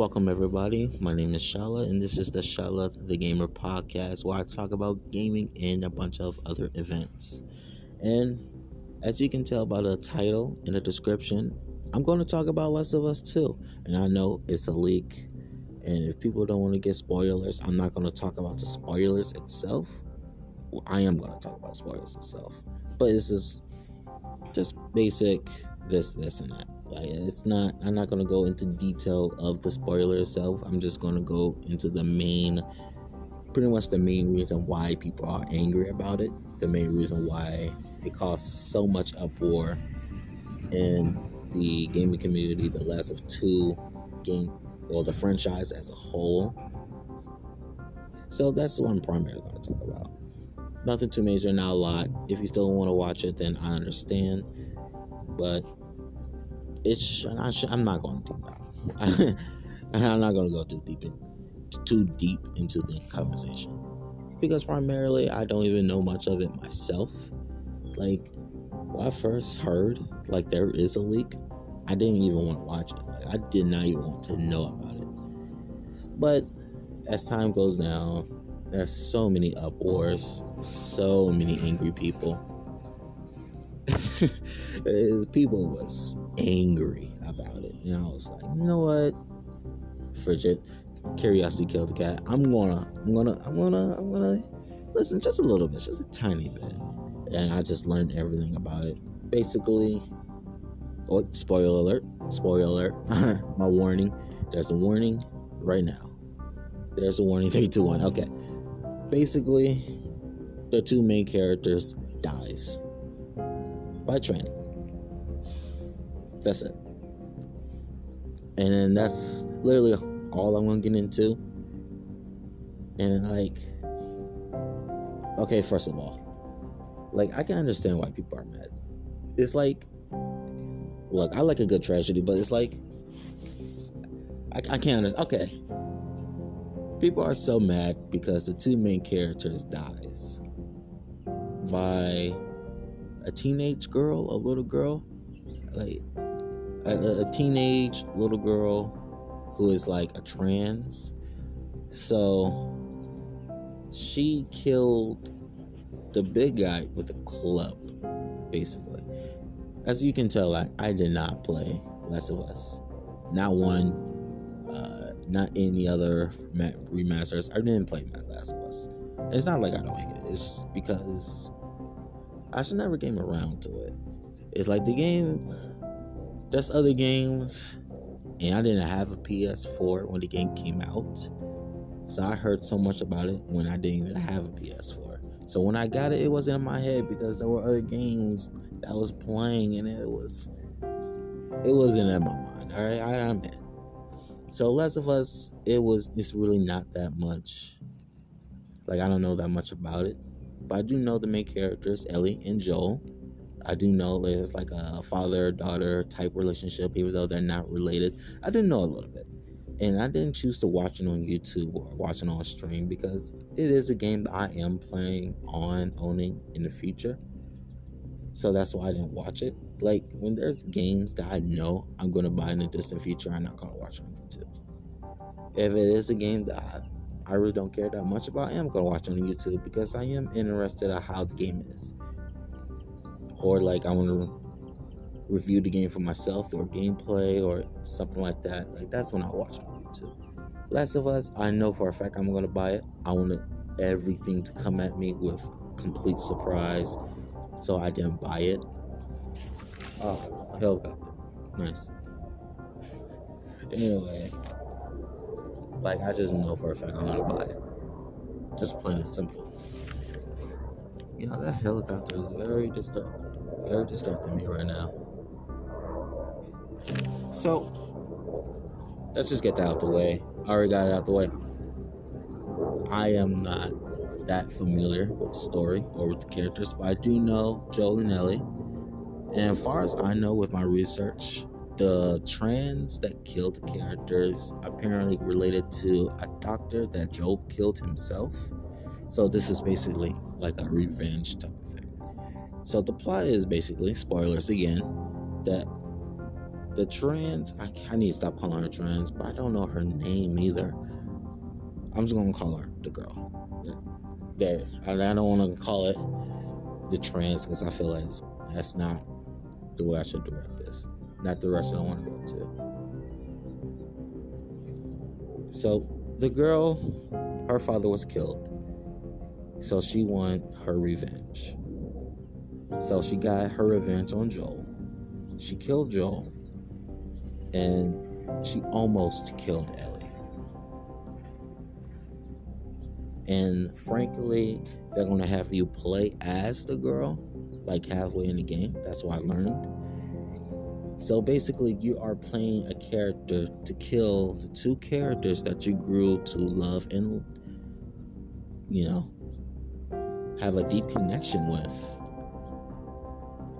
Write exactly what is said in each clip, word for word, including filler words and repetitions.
Welcome everybody, my name is Shala and this is the Shala the Gamer podcast where I talk about gaming and a bunch of other events. And as you can tell by the title and the description, I'm going to talk about Last of Us two. And I know it's a leak and if people don't want to get spoilers, I'm not going to talk about the spoilers itself. Well, I am going to talk about spoilers itself. But this is just basic this, this, and that. Like, it's not, I'm not going to go into detail of the spoiler itself. I'm just going to go into the main, pretty much the main reason why people are angry about it. The main reason why it caused so much uproar in the gaming community, the Last of Two game, or the franchise as a whole. So that's what I'm primarily going to talk about. Nothing too major, not a lot. If you still want to watch it, then I understand. But it's, I'm not going to do that. I'm not going to go too deep, in, too deep into the conversation because primarily I don't even know much of it myself. Like when I first heard, like there is a leak, I didn't even want to watch it. Like I did not even want to know about it. But as time goes down, there's so many uproars, so many angry people. People was angry about it and I was like, you know what, frigid curiosity killed the cat. I'm gonna I'm gonna I'm gonna I'm gonna listen just a little bit, just a tiny bit, and I just learned everything about it basically. Oh, spoiler alert, spoiler alert. My warning, there's a warning right now, there's a warning. Three two one. Okay, basically the two main characters dies by train. That's it. And then that's literally all I'm gonna get into. And like, okay, first of all, like I can understand why people are mad. It's like, look, I like a good tragedy, but it's like, I, I can't understand. Okay, people are so mad because the two main characters dies by a teenage girl, a little girl, like a, a teenage little girl who is like a trans. So she killed the big guy with a club, basically. As you can tell, I, I did not play Last of Us, not one, uh, not any other remasters. I didn't play Last of Us. And it's not like I don't hate it. It's because I should never game around to it. It's like the game, there's other games, and I didn't have a P S four when the game came out. So I heard so much about it when I didn't even have a P S four. So when I got it, it wasn't in my head because there were other games that I was playing and it was, it wasn't in my mind. All right, I, I'm in. So Last of Us, it was, it's really not that much. Like I don't know that much about it. But I do know the main characters, Ellie and Joel. I do know there's like a father-daughter type relationship, even though they're not related. I do know a little bit. And I didn't choose to watch it on YouTube or watch it on stream because it is a game that I am playing on owning in the future. So that's why I didn't watch it. Like, when there's games that I know I'm going to buy in the distant future, I'm not going to watch it on YouTube. If it is a game that I I really don't care that much about, I am going to watch it on YouTube because I am interested in how the game is. Or like I want to re- review the game for myself or gameplay or something like that. Like that's when I watch it on YouTube. Last of Us, I know for a fact I'm going to buy it. I wanted everything to come at me with complete surprise. So I didn't buy it. Oh, helicopter. Nice. Anyway. Like, I just know for a fact I'm gonna buy it. Just plain and simple. You know, that helicopter is very distracting. Very distracting me right now. So, let's just get that out the way. I already got it out the way. I am not that familiar with the story or with the characters, but I do know Joel and Ellie. And as far as I know with my research, the trans that killed the characters apparently related to a doctor that Joel killed himself. So this is basically like a revenge type of thing. So the plot is basically, spoilers again, that the trans, I, I need to stop calling her trans, but I don't know her name either. I'm just gonna call her the girl. There, I, I don't want to call it the trans because I feel like that's not the way I should direct this. Not the direction I want to go into. So the girl, her father was killed, so she wanted her revenge. So she got her revenge on Joel. She killed Joel, and she almost killed Ellie. And frankly, they're going to have you play as the girl, like halfway in the game. That's what I learned. So basically, you are playing a character to kill the two characters that you grew to love and, you know, have a deep connection with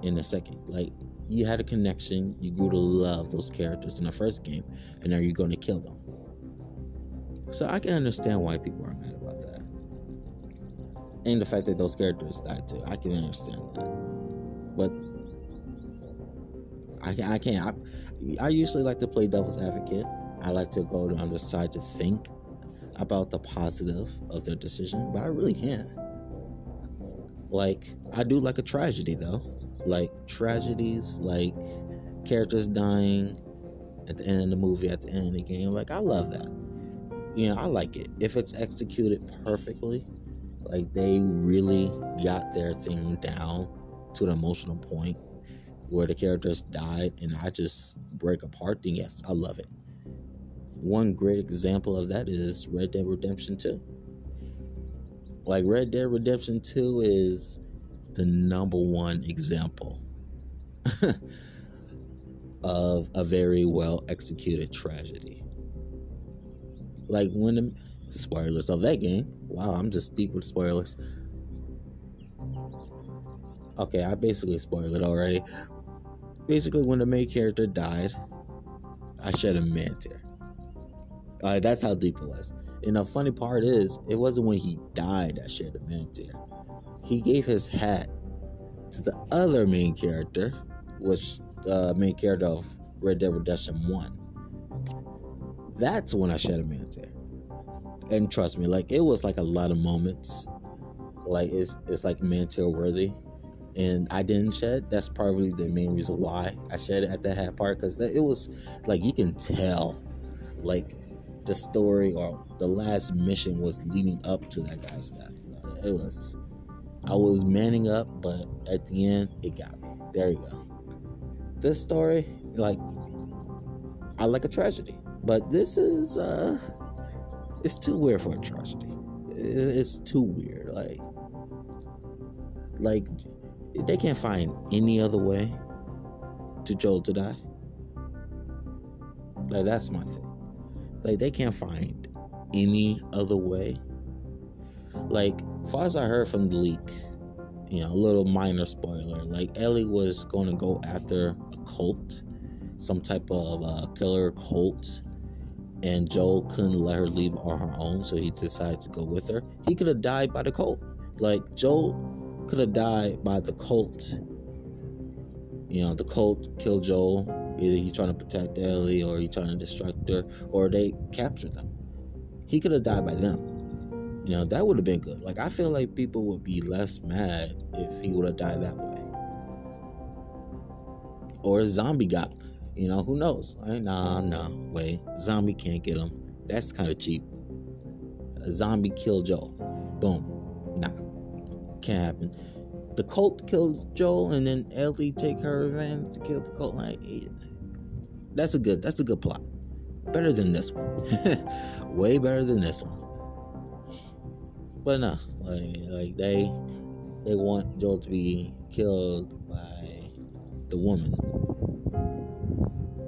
in the second. Like, you had a connection, you grew to love those characters in the first game, and now you're going to kill them. So I can understand why people are mad about that. And the fact that those characters died too, I can understand that. But I can't. I, can't. I, I usually like to play devil's advocate. I like to go on the side to think about the positive of their decision, but I really can't. Like, I do like a tragedy though. Like tragedies, like characters dying at the end of the movie, at the end of the game. Like, I love that. You know, I like it. If it's executed perfectly, like they really got their thing down to an emotional point where the characters died and I just break apart, then yes, I love it. One great example of that is Red Dead Redemption two. Like, Red Dead Redemption two is the number one example of a very well executed tragedy. Like, when the spoilers of that game, wow, I'm just deep with spoilers. Okay, I basically spoiled it already. Basically, when the main character died, I shed a man tear. Uh, that's how deep it was. And the funny part is, it wasn't when he died that I shed a man tear. He gave his hat to the other main character, which the uh, main character of Red Dead Redemption one. That's when I shed a man tear. And trust me, like, it was like a lot of moments. Like, it's it's like man tear worthy. And I didn't shed. That's probably the main reason why I shed it at that hat part, because it was like, you can tell, like, the story or the last mission was leading up to that guy's death. So it was. I was manning up, but at the end, it got me. There you go. This story, like, I like a tragedy, but this is, uh, it's too weird for a tragedy. It's too weird. Like, like, they can't find any other way to Joel to die. Like, that's my thing. Like, they can't find any other way. Like, far as I heard from the leak, you know, a little minor spoiler, like, Ellie was going to go after a cult, some type of uh, killer cult, and Joel couldn't let her leave on her own, so he decided to go with her. He could have died by the cult. Like, Joel could have died by the cult. You know, the cult killed Joel. Either he's trying to protect Ellie, or he's trying to distract her, or they captured them. He could have died by them. You know, that would have been good. Like, I feel like people would be less mad if he would have died that way. Or a zombie got him. You know, who knows? Like, nah, nah, wait. Zombie can't get him. That's kind of cheap. A zombie killed Joel. Boom. Nah. Can't happen. The cult killed Joel, and then Ellie take her revenge to kill the cult. Like, yeah. That's a good, that's a good plot. Better than this one. Way better than this one. But no, like, like they they want Joel to be killed by the woman,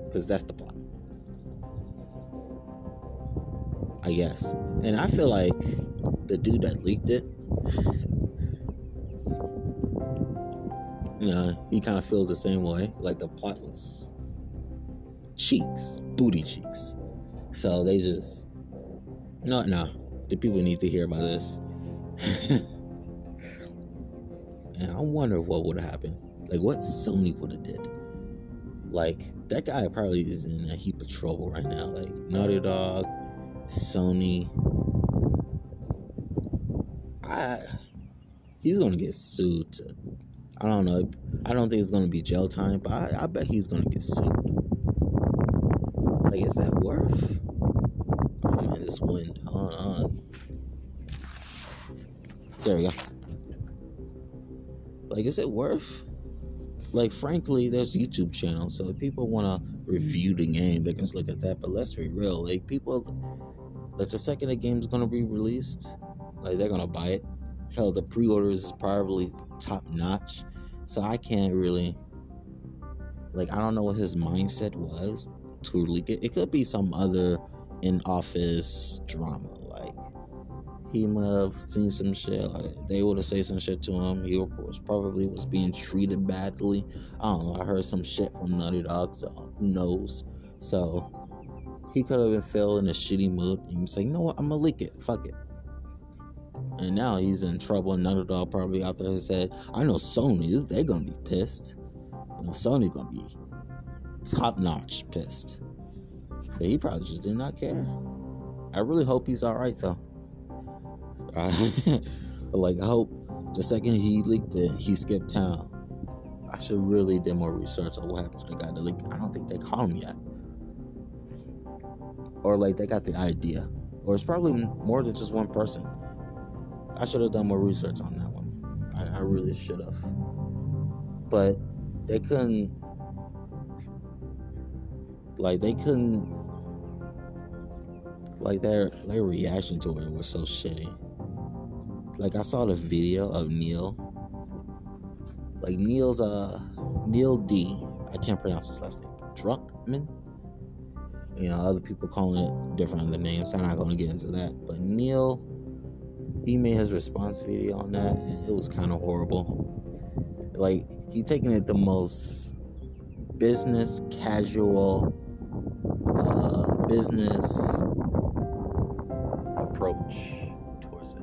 because that's the plot, I guess. And I feel like the dude that leaked it, you know, he kind of feels the same way. Like, the plot was cheeks, booty cheeks. So they just, no, no. The people need to hear about this. And I wonder what would have happened. Like, what Sony would have did. Like, that guy probably is in a heap of trouble right now. Like, Naughty Dog, Sony. I... He's going to get sued. I don't know. I don't think it's going to be jail time, but I, I bet he's going to get sued. Like, is that worth? Oh, man, this wind. Hold on. There we go. Like, is it worth? Like, frankly, there's YouTube channels, so if people want to review the game, they can just look at that. But let's be real. Like, people... Like, the second the game's going to be released, like, they're going to buy it. Hell, the pre-orders is probably top-notch, so I can't really... Like, I don't know what his mindset was to leak it. It could be some other in-office drama. Like, he might have seen some shit. Like, they would have said some shit to him. He was probably was being treated badly. I don't know. I heard some shit from Naughty Dog, so who knows? So, he could have been fell in a shitty mood and say, you know what? I'm going to leak it. Fuck it. And now he's in trouble. Another dog probably out there said, I know Sony, they're going to be pissed. You know, Sony going to be top-notch pissed. But he probably just did not care. I really hope he's all right, though. I, like, I hope the second he leaked it, he skipped town. I should really do more research on what happens to the guy that leaked. I don't think they caught him yet. Or, like, they got the idea. Or it's probably more than just one person. I should have done more research on that one. I, I really should have. But they couldn't... Like, they couldn't... Like, their, their reaction to it was so shitty. Like, I saw the video of Neil. Like, Neil's, uh... Neil D. I can't pronounce his last name. Druckmann? You know, other people calling it different other names. I'm not going to get into that. But Neil... He made his response video on that, and it was kind of horrible. Like, he taking it the most business, casual, uh, business approach towards it.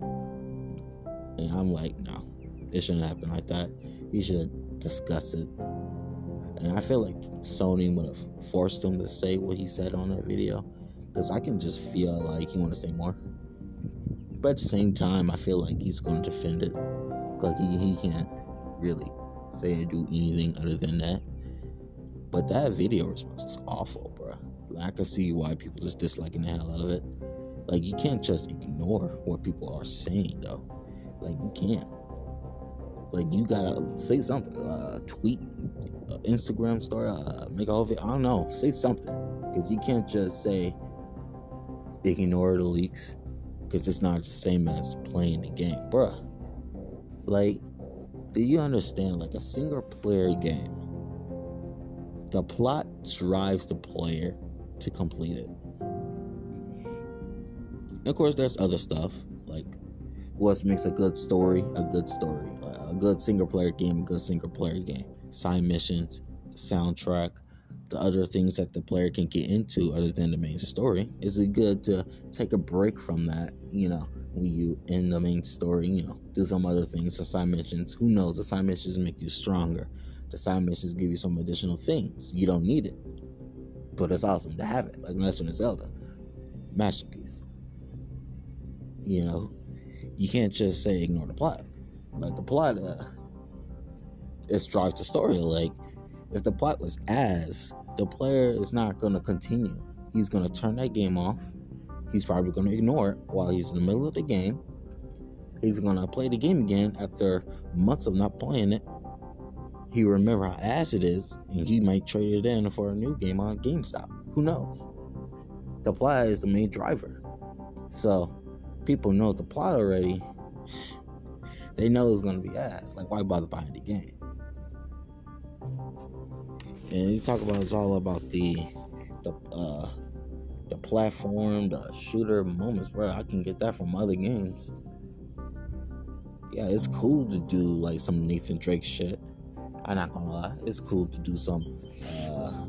And I'm like, no, it shouldn't happen like that. He should discuss it. And I feel like Sony would have forced him to say what he said on that video. Because I can just feel like he want to say more. But at the same time, I feel like he's going to defend it. Like, he, he can't really say or do anything other than that. But that video response is awful, bro. Like, I can see why people just disliking the hell out of it. Like, you can't just ignore what people are saying, though. Like, you can't. Like, you gotta say something. Uh, tweet, uh, Instagram story, uh, make all of it. I don't know. Say something. Because you can't just say... ignore the leaks, because it's not the same as playing the game, bruh. Like, do you understand? Like, a single player game, the plot drives the player to complete it. And of course, there's other stuff, like what makes a good story a good story, like a good single player game, a good single player game, side missions, soundtrack. The other things that the player can get into other than the main story. Is it good to take a break from that, you know, when you end the main story, you know, do some other things, the side missions, who knows, the side missions make you stronger, the side missions give you some additional things, you don't need it, but it's awesome to have it, like Legend of Zelda, masterpiece. You know, you can't just say ignore the plot, like the plot, uh, it drives the story, like, if the plot was ass, the player is not going to continue. He's going to turn that game off. He's probably going to ignore it while he's in the middle of the game. He's going to play the game again after months of not playing it. He remember how ass it is, and he might trade it in for a new game on GameStop. Who knows? The plot is the main driver. So, people know the plot already. They know it's going to be ass. Like, why bother buying the game? And you talk about, it's all about the the uh, the platform, the shooter moments, bro. I can get that from other games. Yeah, it's cool to do like some Nathan Drake shit. I'm not gonna lie, it's cool to do some uh,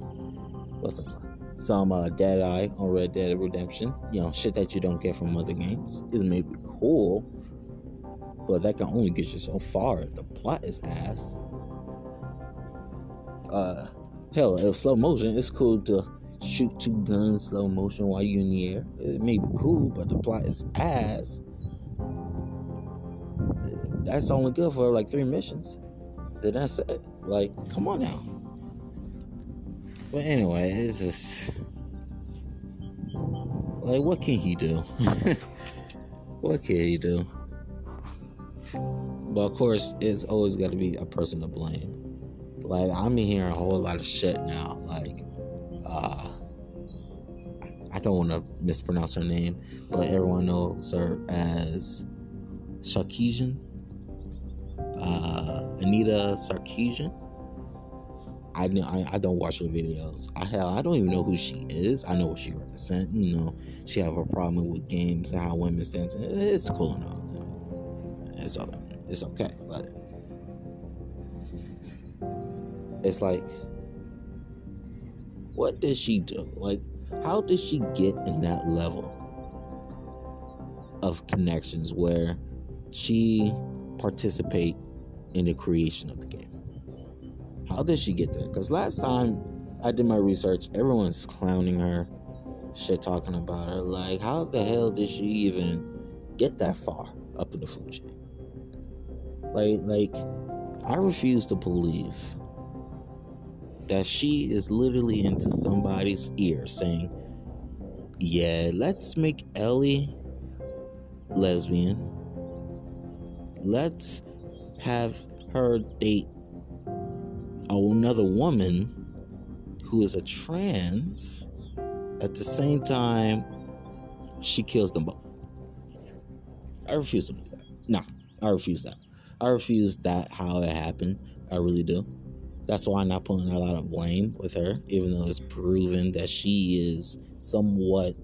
what's it, some uh, Dead Eye on Red Dead Redemption. You know, shit that you don't get from other games. It may be cool, but that can only get you so far if the plot is ass. Uh, hell, if slow motion, it's cool to shoot two guns slow motion while you're in the air. It may be cool, but the plot is ass. That's only good for like three missions. Then that's it. Like, come on now. But anyway, it's just like, what can he do? What can he do? But of course, it's always got to be a person to blame. Like, I'm hearing a whole lot of shit now. Like, uh, I don't want to mispronounce her name, but everyone knows her as Sarkeesian. Uh, Anita Sarkeesian. I, I I don't watch her videos. I hell I don't even know who she is. I know what she represents. You know, she have a problem with games and how women stand. It's cool enough. It's all, it's okay, but it's like, what did she do? Like, how did she get in that level of connections where she participate in the creation of the game? How did she get there? Because last time I did my research, everyone's clowning her, shit talking about her. Like, how the hell did she even get that far up in the food chain? Like, like, I refuse to believe that she is literally into somebody's ear saying, yeah, let's make Ellie lesbian. Let's have her date another woman who is a trans at the same time she kills them both. I refuse to do that. No, I refuse that. I refuse that how it happened. I really do. That's why I'm not putting a lot of blame with her, even though it's proven that she is somewhat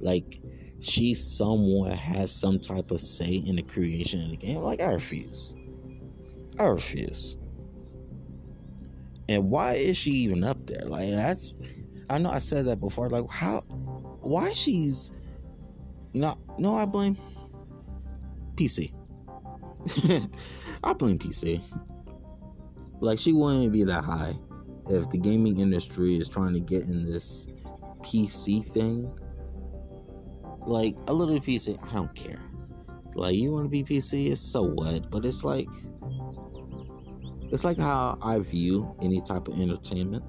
like she somewhat has some type of say in the creation of the game. Like, I refuse. I refuse. And why is she even up there? Like, that's, I know I said that before. Like, how, why she's, you know, no, I blame P C. I blame P C. Like, she wouldn't be that high if the gaming industry is trying to get in this P C thing. Like, a little P C, I don't care. Like, you want to be P C, it's so what? But it's like, it's like how I view any type of entertainment.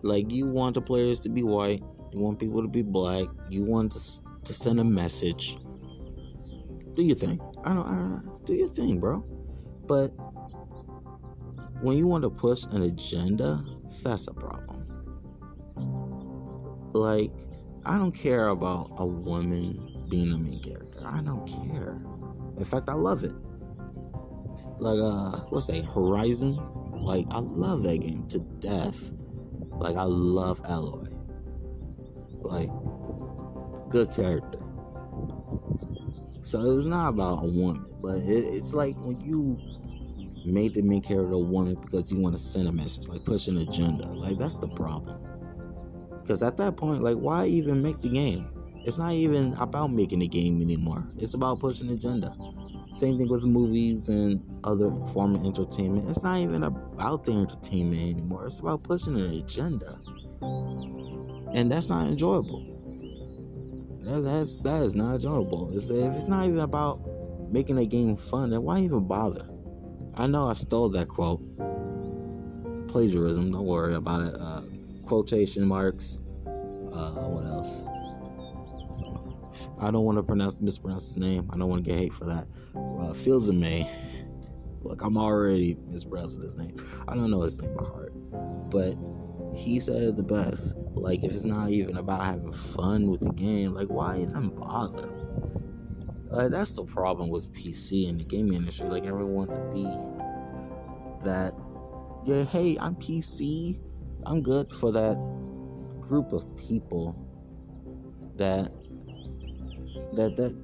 Like, you want the players to be white, you want people to be black, you want to, to send a message. Do your thing. I don't, I don't, do your thing, bro. But when you want to push an agenda, that's a problem. Like, I don't care about a woman being a main character. I don't care. In fact, I love it. Like, uh, what's that, Horizon? Like, I love that game to death. Like, I love Aloy. Like, good character. So, it's not about a woman, but it, it's like when you made the main character a woman because you want to send a message, like, push an agenda. Like, that's the problem. Because at that point, like, why even make the game? It's not even about making the game anymore. It's about pushing an agenda. Same thing with movies and other form of entertainment. It's not even about the entertainment anymore. It's about pushing an agenda. And that's not enjoyable. That's, that's, that is not enjoyable. It's, if it's not even about making a game fun, then why even bother? I know I stole that quote. Plagiarism, don't worry about it. Uh, quotation marks. Uh, what else? I don't want to pronounce mispronounce his name. I don't want to get hate for that. Uh, Fields and May. Look, I'm already mispronouncing his name. I don't know his name by heart. But he said it the best. Like, if it's not even about having fun with the game, like, why even bother? Like, that's the problem with P C and the gaming industry. Like, everyone to be that, yeah, hey, I'm P C. I'm good for that group of people that That that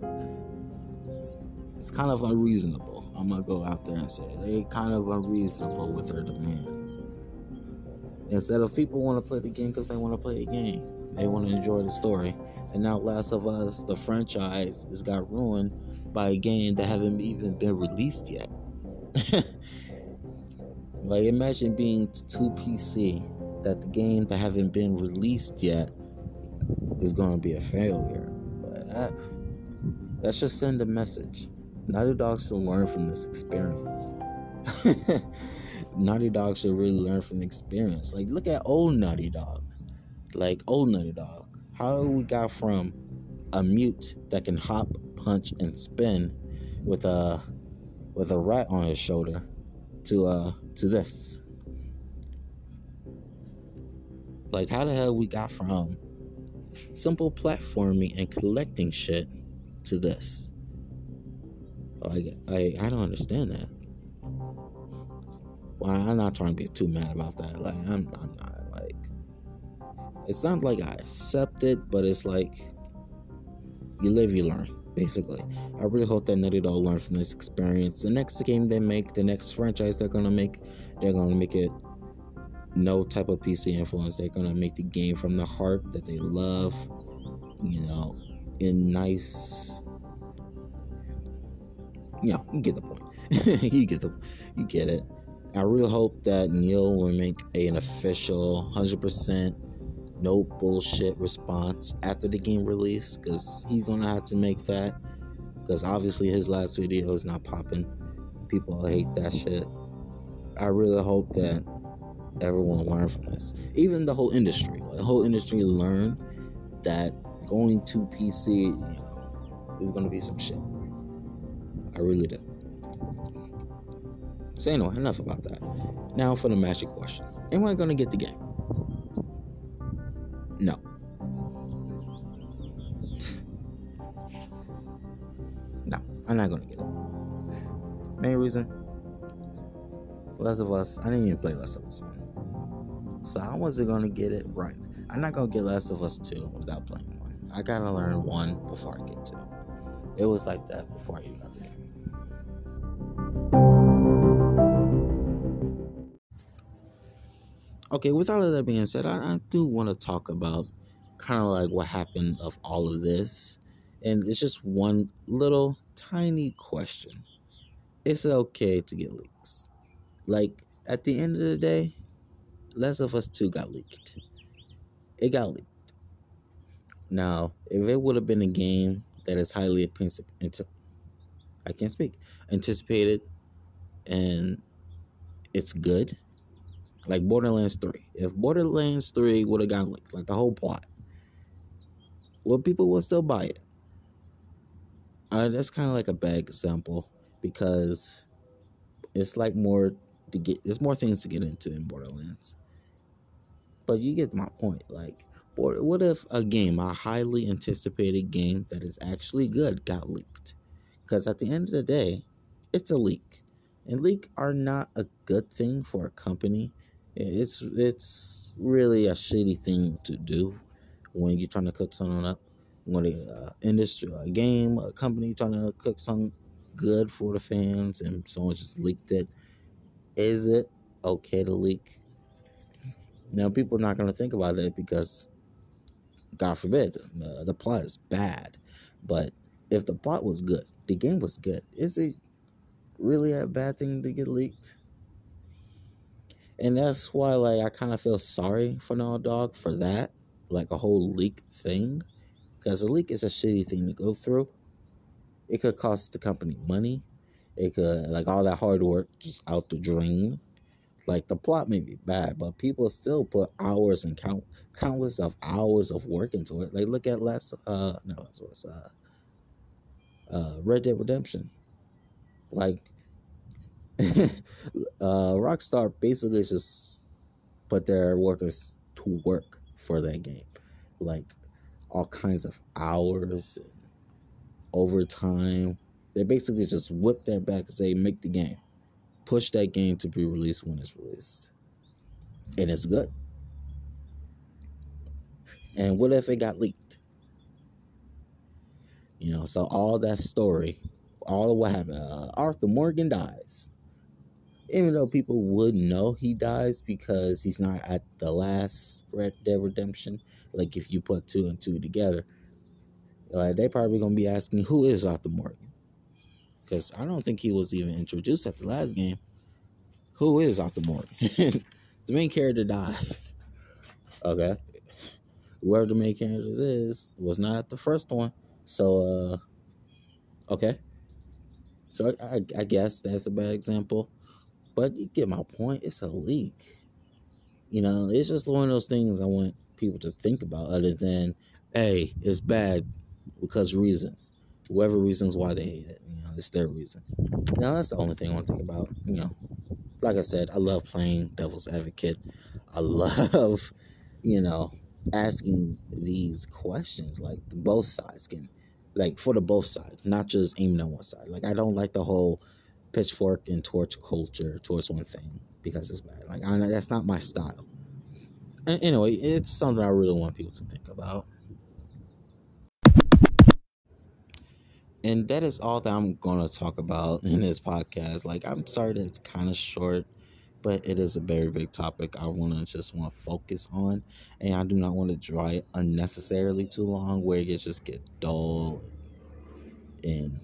it's kind of unreasonable. I'm gonna go out there and say it. They kind of unreasonable with their demands. Instead of people want to play the game because they want to play the game, they want to enjoy the story. And now Last of Us, the franchise, has got ruined by a game that haven't even been released yet. Like, imagine being too P C that the game that haven't been released yet is going to be a failure. But that, that should send a message. Naughty Dog should learn from this experience. Naughty Dog should really learn from the experience. Like, look at old Naughty Dog. Like, old Naughty Dog. How we got from a mute that can hop, punch, and spin with a with a rat on his shoulder to uh to this. Like, how the hell we got from simple platforming and collecting shit to this? Like, I I don't understand that. Well, I'm not trying to be too mad about that. Like, I'm I'm not. It's not like I accept it, but it's like you live, you learn, basically. I really hope that Naughty Dog learn from this experience. The next game they make, the next franchise they're gonna make, they're gonna make it no type of P C influence. They're gonna make the game from the heart that they love, you know, in nice. Yeah, you get the point. you get the, you get it. I really hope that Neil will make an official one hundred percent. No bullshit response after the game release, because he's gonna have to make that, because obviously his last video is not popping. People hate that shit. I really hope that everyone learned from this, even the whole industry. Like, the whole industry learned that going to P C, you know, is gonna be some shit. I really do. So anyway, enough about that. Now for the magic question: am I gonna get the game? No. No, I'm not gonna get it. Main reason, Last of Us, I didn't even play Last of Us one. So I wasn't gonna get it right. I'm not gonna get Last of Us two without playing one. I gotta learn one before I get two. It was like that before I even got the game. Okay, with all of that being said, I, I do want to talk about kind of like what happened of all of this. And it's just one little tiny question. It's okay to get leaks. Like, at the end of the day, Last of Us two got leaked. It got leaked. Now, if it would have been a game that is highly anticipated, I can't speak, anticipated, and it's good. Like Borderlands three. If Borderlands three would have gotten leaked, like the whole plot, well, people would still buy it. Uh, that's kind of like a bad example, because it's like more to get. There's more things to get into in Borderlands. But you get my point. Like, what if a game, a highly anticipated game that is actually good, got leaked? Because at the end of the day, it's a leak, and leaks are not a good thing for a company. It's it's really a shitty thing to do when you're trying to cook someone up. When an uh, industry, a game, a company trying to cook something good for the fans, and someone just leaked it. Is it okay to leak? Now, people are not going to think about it because, God forbid, the, the plot is bad. But if the plot was good, the game was good, is it really a bad thing to get leaked? And that's why, like, I kind of feel sorry for Naughty Dog for that, like a whole leak thing, because a leak is a shitty thing to go through. It could cost the company money. It could, like, all that hard work just out the drain. Like, the plot may be bad, but people still put hours and count countless of hours of work into it. Like, look at last uh no that's what's uh uh Red Dead Redemption. Like, uh, Rockstar basically just put their workers to work for that game. Like, all kinds of hours, overtime. They basically just whip their back and say, make the game. Push that game to be released when it's released. And it's good. And what if it got leaked? You know, so all that story, all of what happened, uh, Arthur Morgan dies, even though people would know he dies because he's not at the last Red Dead Redemption. Like, if you put two and two together, Like, they probably gonna be asking, who is Arthur Morgan? Because I don't think he was even introduced at the last game. Who is Arthur Morgan? The main character dies. Okay. Whoever the main character is was not the first one. So, uh, okay. So, I, I guess that's a bad example. But you get my point. It's a leak. You know, it's just one of those things I want people to think about, other than, hey, it's bad because reasons. Whoever reasons why they hate it, you know, it's their reason. Now, that's the only thing I want to think about. You know, like I said, I love playing devil's advocate. I love, you know, asking these questions, like the both sides can, like for the both sides, not just aiming on one side. Like, I don't like the whole pitchfork and torch culture towards one thing because it's bad. Like, I, that's not my style. And anyway, it's something I really want people to think about. And that is all that I'm going to talk about in this podcast. Like, I'm sorry that it's kind of short, but it is a very big topic I want to just want to focus on. And I do not want to draw it unnecessarily too long where it just get dull and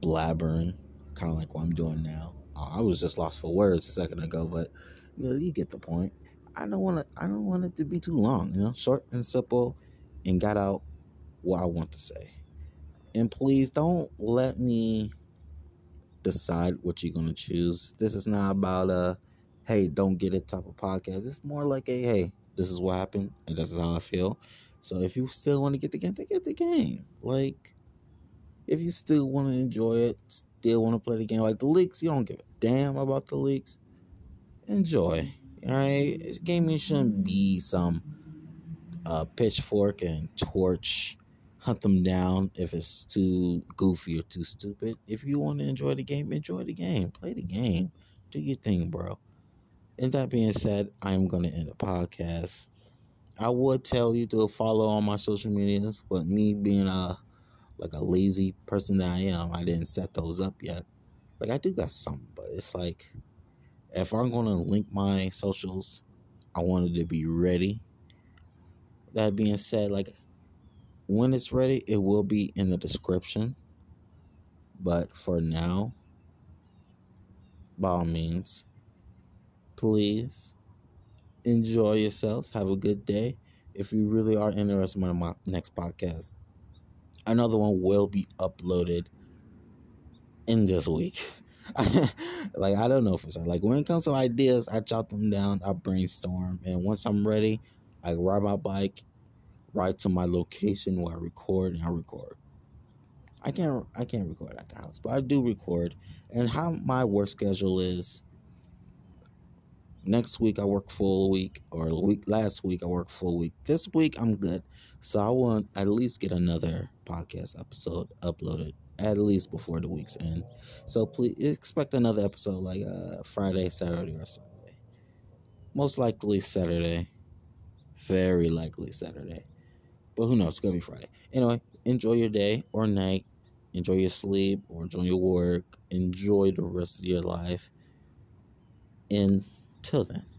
blabbering, kind of like what I'm doing now. I was just lost for words a second ago, but you know, you get the point. I don't want to, I don't want it to be too long, you know, short and simple, and got out what I want to say. And please don't let me decide what you're going to choose. This is not about a, hey, don't get it type of podcast. It's more like a, hey, this is what happened, and this is how I feel. So if you still want to get the game, then get the game. Like, if you still want to enjoy it, still want to play the game, like the leaks, you don't give a damn about the leaks. Enjoy, all right? Gaming shouldn't be some uh, pitchfork and torch. Hunt them down if it's too goofy or too stupid. If you want to enjoy the game, enjoy the game. Play the game. Do your thing, bro. And that being said, I'm going to end the podcast. I would tell you to follow on my social medias, but me being a, like a lazy person that I am, I didn't set those up yet. Like, I do got some, but it's like, if I'm going to link my socials, I wanted to be ready. That being said, like, when it's ready, it will be in the description. But for now, by all means, please enjoy yourselves. Have a good day. If you really are interested in my next podcast, another one will be uploaded in this week. Like, I don't know for sure. Like, when it comes to ideas, I jot them down, I brainstorm. And once I'm ready, I ride my bike right to my location where I record, and I record. I can't I can't record at the house, but I do record. And how my work schedule is, next week I work full week, or week last week I work full week. This week I'm good. So I want at least get another podcast episode uploaded, at least before the week's end. So please expect another episode like uh, Friday, Saturday, or Sunday. Most likely Saturday. Very likely Saturday. But who knows? It's going to be Friday. Anyway, enjoy your day or night. Enjoy your sleep or enjoy your work. Enjoy the rest of your life. Until then.